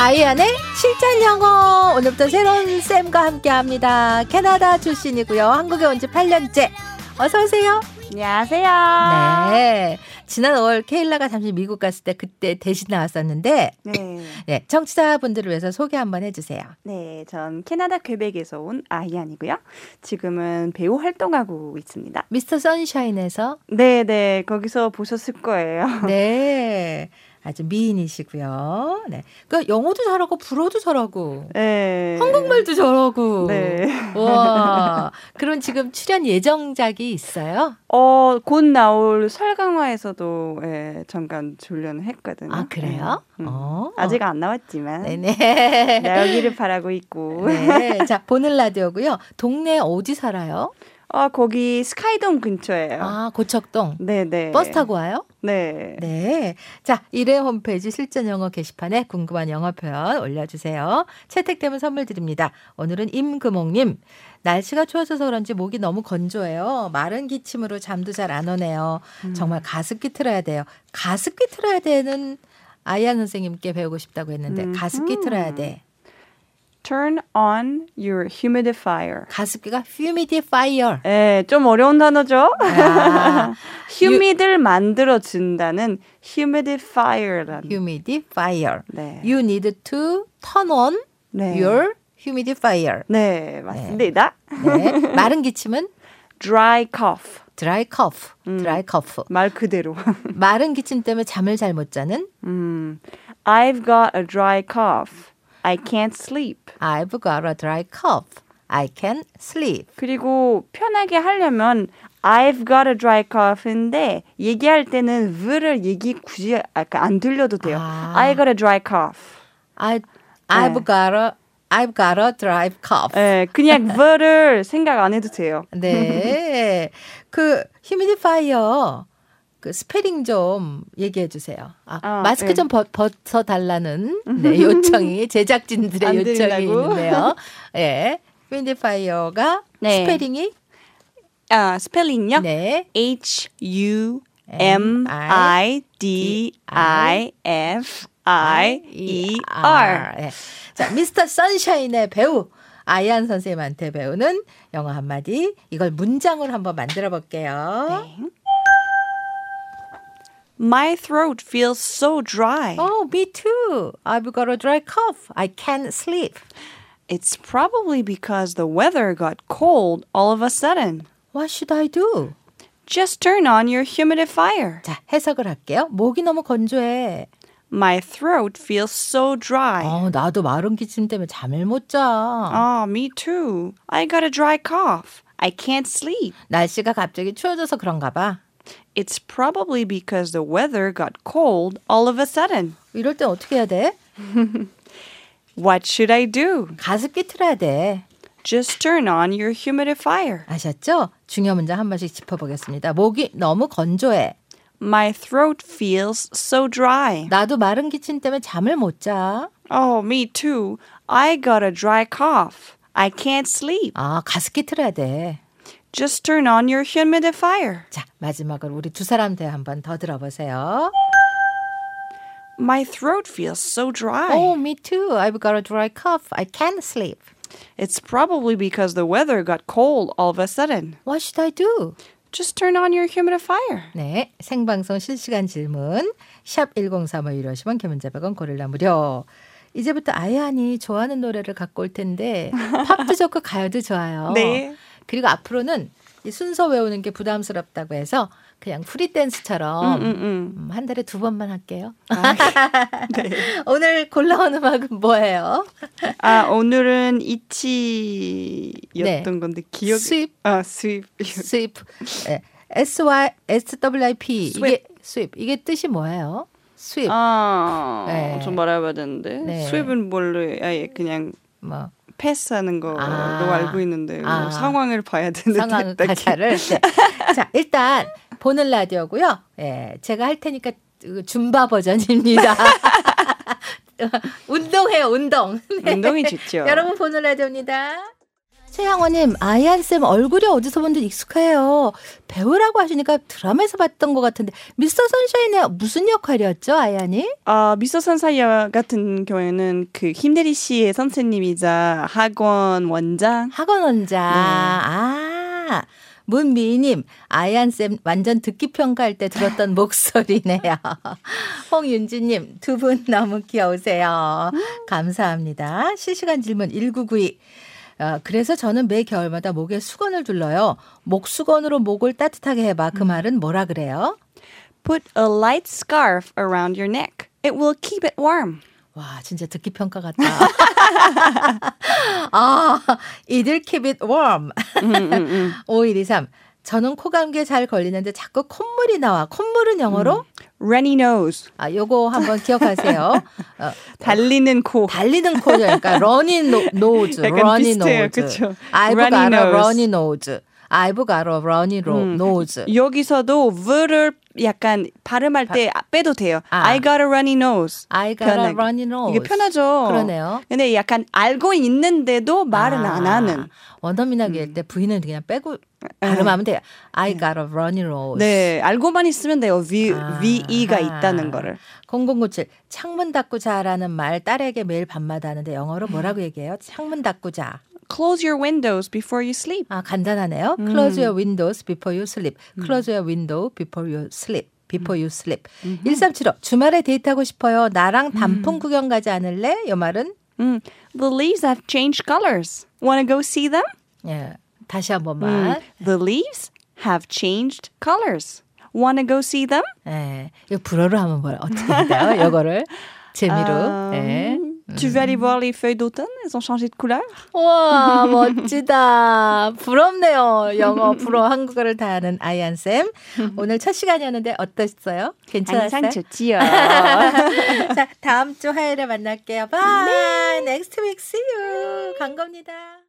아이안의 실전 영어. 오늘부터 새로운 쌤과 함께합니다. 캐나다 출신이고요. 한국에 온 지 8년째. 어서 오세요. 안녕하세요. 네. 지난 5월 케일라가 잠시 미국 갔을 때 그때 대신 나왔었는데 네. 네, 청취자분들을 위해서 소개 한번 해주세요. 네, 전 캐나다 퀘벡에서 온 아이안이고요. 지금은 배우 활동하고 있습니다. 미스터 선샤인에서 네, 거기서 보셨을 거예요. 네. 아주 미인이시고요. 네, 그러니까 영어도 잘하고 불어도 잘하고, 네. 한국말도 잘하고. 네. 와, 그럼 지금 출연 예정작이 있어요? 곧 나올 설강화에서도 예, 잠깐 출연했거든요. 아 그래요? 아직 안 나왔지만. 네네. 나오기를 바라고 있고. 네. 자, 보는 라디오고요. 동네 어디 살아요? 거기 스카이동 근처예요. 아, 고척동? 네네. 버스 타고 와요? 네. 네. 자, 1회 홈페이지 실전 영어 게시판에 궁금한 영어 표현 올려주세요. 채택되면 선물 드립니다. 오늘은 임금옥님. 날씨가 추워져서 그런지 목이 너무 건조해요. 마른 기침으로 잠도 잘 안 오네요. 정말 가습기 틀어야 돼요. 가습기 틀어야 되는 아이안 선생님께 배우고 싶다고 했는데 가습기 틀어야 돼. Turn on your humidifier. 가습기가 humidifier. 네, 좀 어려운 단어죠. 아, humid을 만들어준다는 humidifier. humidifier. 네. You need to turn on 네. your humidifier. 네, 맞습니다. 네. 네. 마른 기침은 dry cough. dry cough. dry cough. 말 그대로. 마른 기침 때문에 잠을 잘 못 자는 I've got a dry cough. I can't sleep. I've got a dry cough. I can't sleep. 그리고 편하게 하려면 I've got a dry cough인데 얘기할 때는 v를 얘기 굳이 안 들려도 돼요. 아. I got a dry cough. I've got a dry cough. 네, 그냥 v를 생각 안 해도 돼요. 네, 그 humidifier. 그 스페링 좀 얘기해 주세요. 마스크 네. 좀 벗어 달라는 네, 요청이 제작진들의 요청이 드리려고. 있는데요. 예, 휴미디파이어가 네. 스페링이 스펠링요? 네, H U M I D I F I E R. 네. 자, 미스터 선샤인의 배우. 아이안 선생님한테 배우는 영어 한마디. 이걸 문장으로 한번 만들어 볼게요. 네. My throat feels so dry. Oh, me too. I've got a dry cough. I can't sleep. It's probably because the weather got cold all of a sudden. What should I do? Just turn on your humidifier. 자, 해석을 할게요. 목이 너무 건조해. My throat feels so dry. 나도 마른 기침 때문에 잠을 못 자. Me too. I got a dry cough. I can't sleep. 날씨가 갑자기 추워져서 그런가 봐. It's probably because the weather got cold all of a sudden. 이럴 땐 어떻게 해야 돼? What should I do? 가습기 틀어야 돼. Just turn on your humidifier. 아셨죠? 중요 문장 한 번씩 짚어보겠습니다. 목이 너무 건조해. My throat feels so dry. 나도 마른 기침 때문에 잠을 못 자. Oh, me too. I got a dry cough. I can't sleep. 가습기 틀어야 돼. Just turn on your humidifier. 자, 마지막으로 우리 두 사람 대화 한 번 더 들어보세요. My throat feels so dry. Oh, me too. I've got a dry cough. I can't sleep. It's probably because the weather got cold all of a sudden. What should I do? Just turn on your humidifier. 네, 생방송 실시간 질문 샵 1035 이러시면 개문자 100원 고릴라 무료. 이제부터 아이안이 좋아하는 노래를 갖고 올 텐데 팝도 좋고 가요도 좋아요. 네. 그리고 앞으로는 이 순서 외우는 게 부담스럽다고 해서 그냥 프리댄스처럼 한 달에 2번만 할게요. 네. 오늘 골라온 음악은 뭐예요? 오늘은 이치였던 네. 건데 기억이... 스윕. 스윕. 네. SWIP. 이게 스윕. 이게 뜻이 뭐예요? 스윕. 네. 좀 말해봐야 되는데. 네. 스윕은 원래 아예 그냥... 뭐. 패스하는 거로 알고 있는데 뭐 상황을 봐야 되는데 상황 가사를 네. 자, 일단 보는 라디오고요. 예, 제가 할 테니까 줌바 버전입니다. 운동해요. 운동. 네. 운동이 좋죠. 여러분 보는 라디오입니다. 최향원님, 아이안쌤 얼굴이 어디서 본 듯 익숙해요. 배우라고 하시니까 드라마에서 봤던 것 같은데 미스터 선샤인의 무슨 역할이었죠, 아이안이? 미스터 선샤인 같은 경우에는 그 힘내리 씨의 선생님이자 학원 원장. 네. 아, 문미희님, 아이안쌤 완전 듣기 평가할 때 들었던 목소리네요. 홍윤지님, 두 분 너무 귀여우세요. 감사합니다. 실시간 질문 1992. 그래서 저는 매 겨울마다 목에 수건을 둘러요. 목수건으로 목을 따뜻하게 해봐. 그 말은 뭐라 그래요? Put a light scarf around your neck. It will keep it warm. 와, 진짜 듣기 평가 같다. It'll keep it warm. 5123. 저는 코감기에 잘 걸리는데 자꾸 콧물이 나와. 콧물은 영어로? Runny nose. 아, 요거 한번 기억하세요. 달리는 코. 달리는 코죠. 그러니까 runny nose. runny nose. 그렇죠. I've got a runny nose. I've got a runny nose. 여기서도 v를 약간 발음할 때 빼도 돼요. I got a runny nose. I got a runny nose. 이게 편하죠. 그러네요. 근데 약간 알고 있는데도 말은 안 하는. 원어민하게 할 때 V는 그냥 빼고 발음하면 돼요. I got a runny nose. 네, 알고만 있으면 돼요. VE가 있다는 거를. 0097. 창문 닫고 자라는 말 딸에게 매일 밤마다 하는데 영어로 뭐라고 얘기해요? 창문 닫고 자. Close your windows before you sleep. 아, 간단하네요. Close your windows before you sleep. Close your window before you sleep. Before you sleep. 1375. 주말에 데이트하고 싶어요. 나랑 단풍 구경 가지 않을래? 이 말은? The leaves have changed colors. Want to go see them? 예, 다시 한 번만. The leaves have changed colors. Want to go see them? 예, 이거 불어로 하면 뭐예요? 어떻게 할까요? 이거를 재미로. 예. Tu veux aller voir les feuilles d'automne? Elles ont changé de couleur? 와, 멋지다. 부럽네요. 영어, 불어, 한국어를 다 아는 아이안쌤. 오늘 첫 시간이었는데 어떠셨어요? 괜찮았어요? 항상 좋지요. 자, 다음 주 화요일에 만날게요. Bye. 네. Next week, see you. 간 겁니다.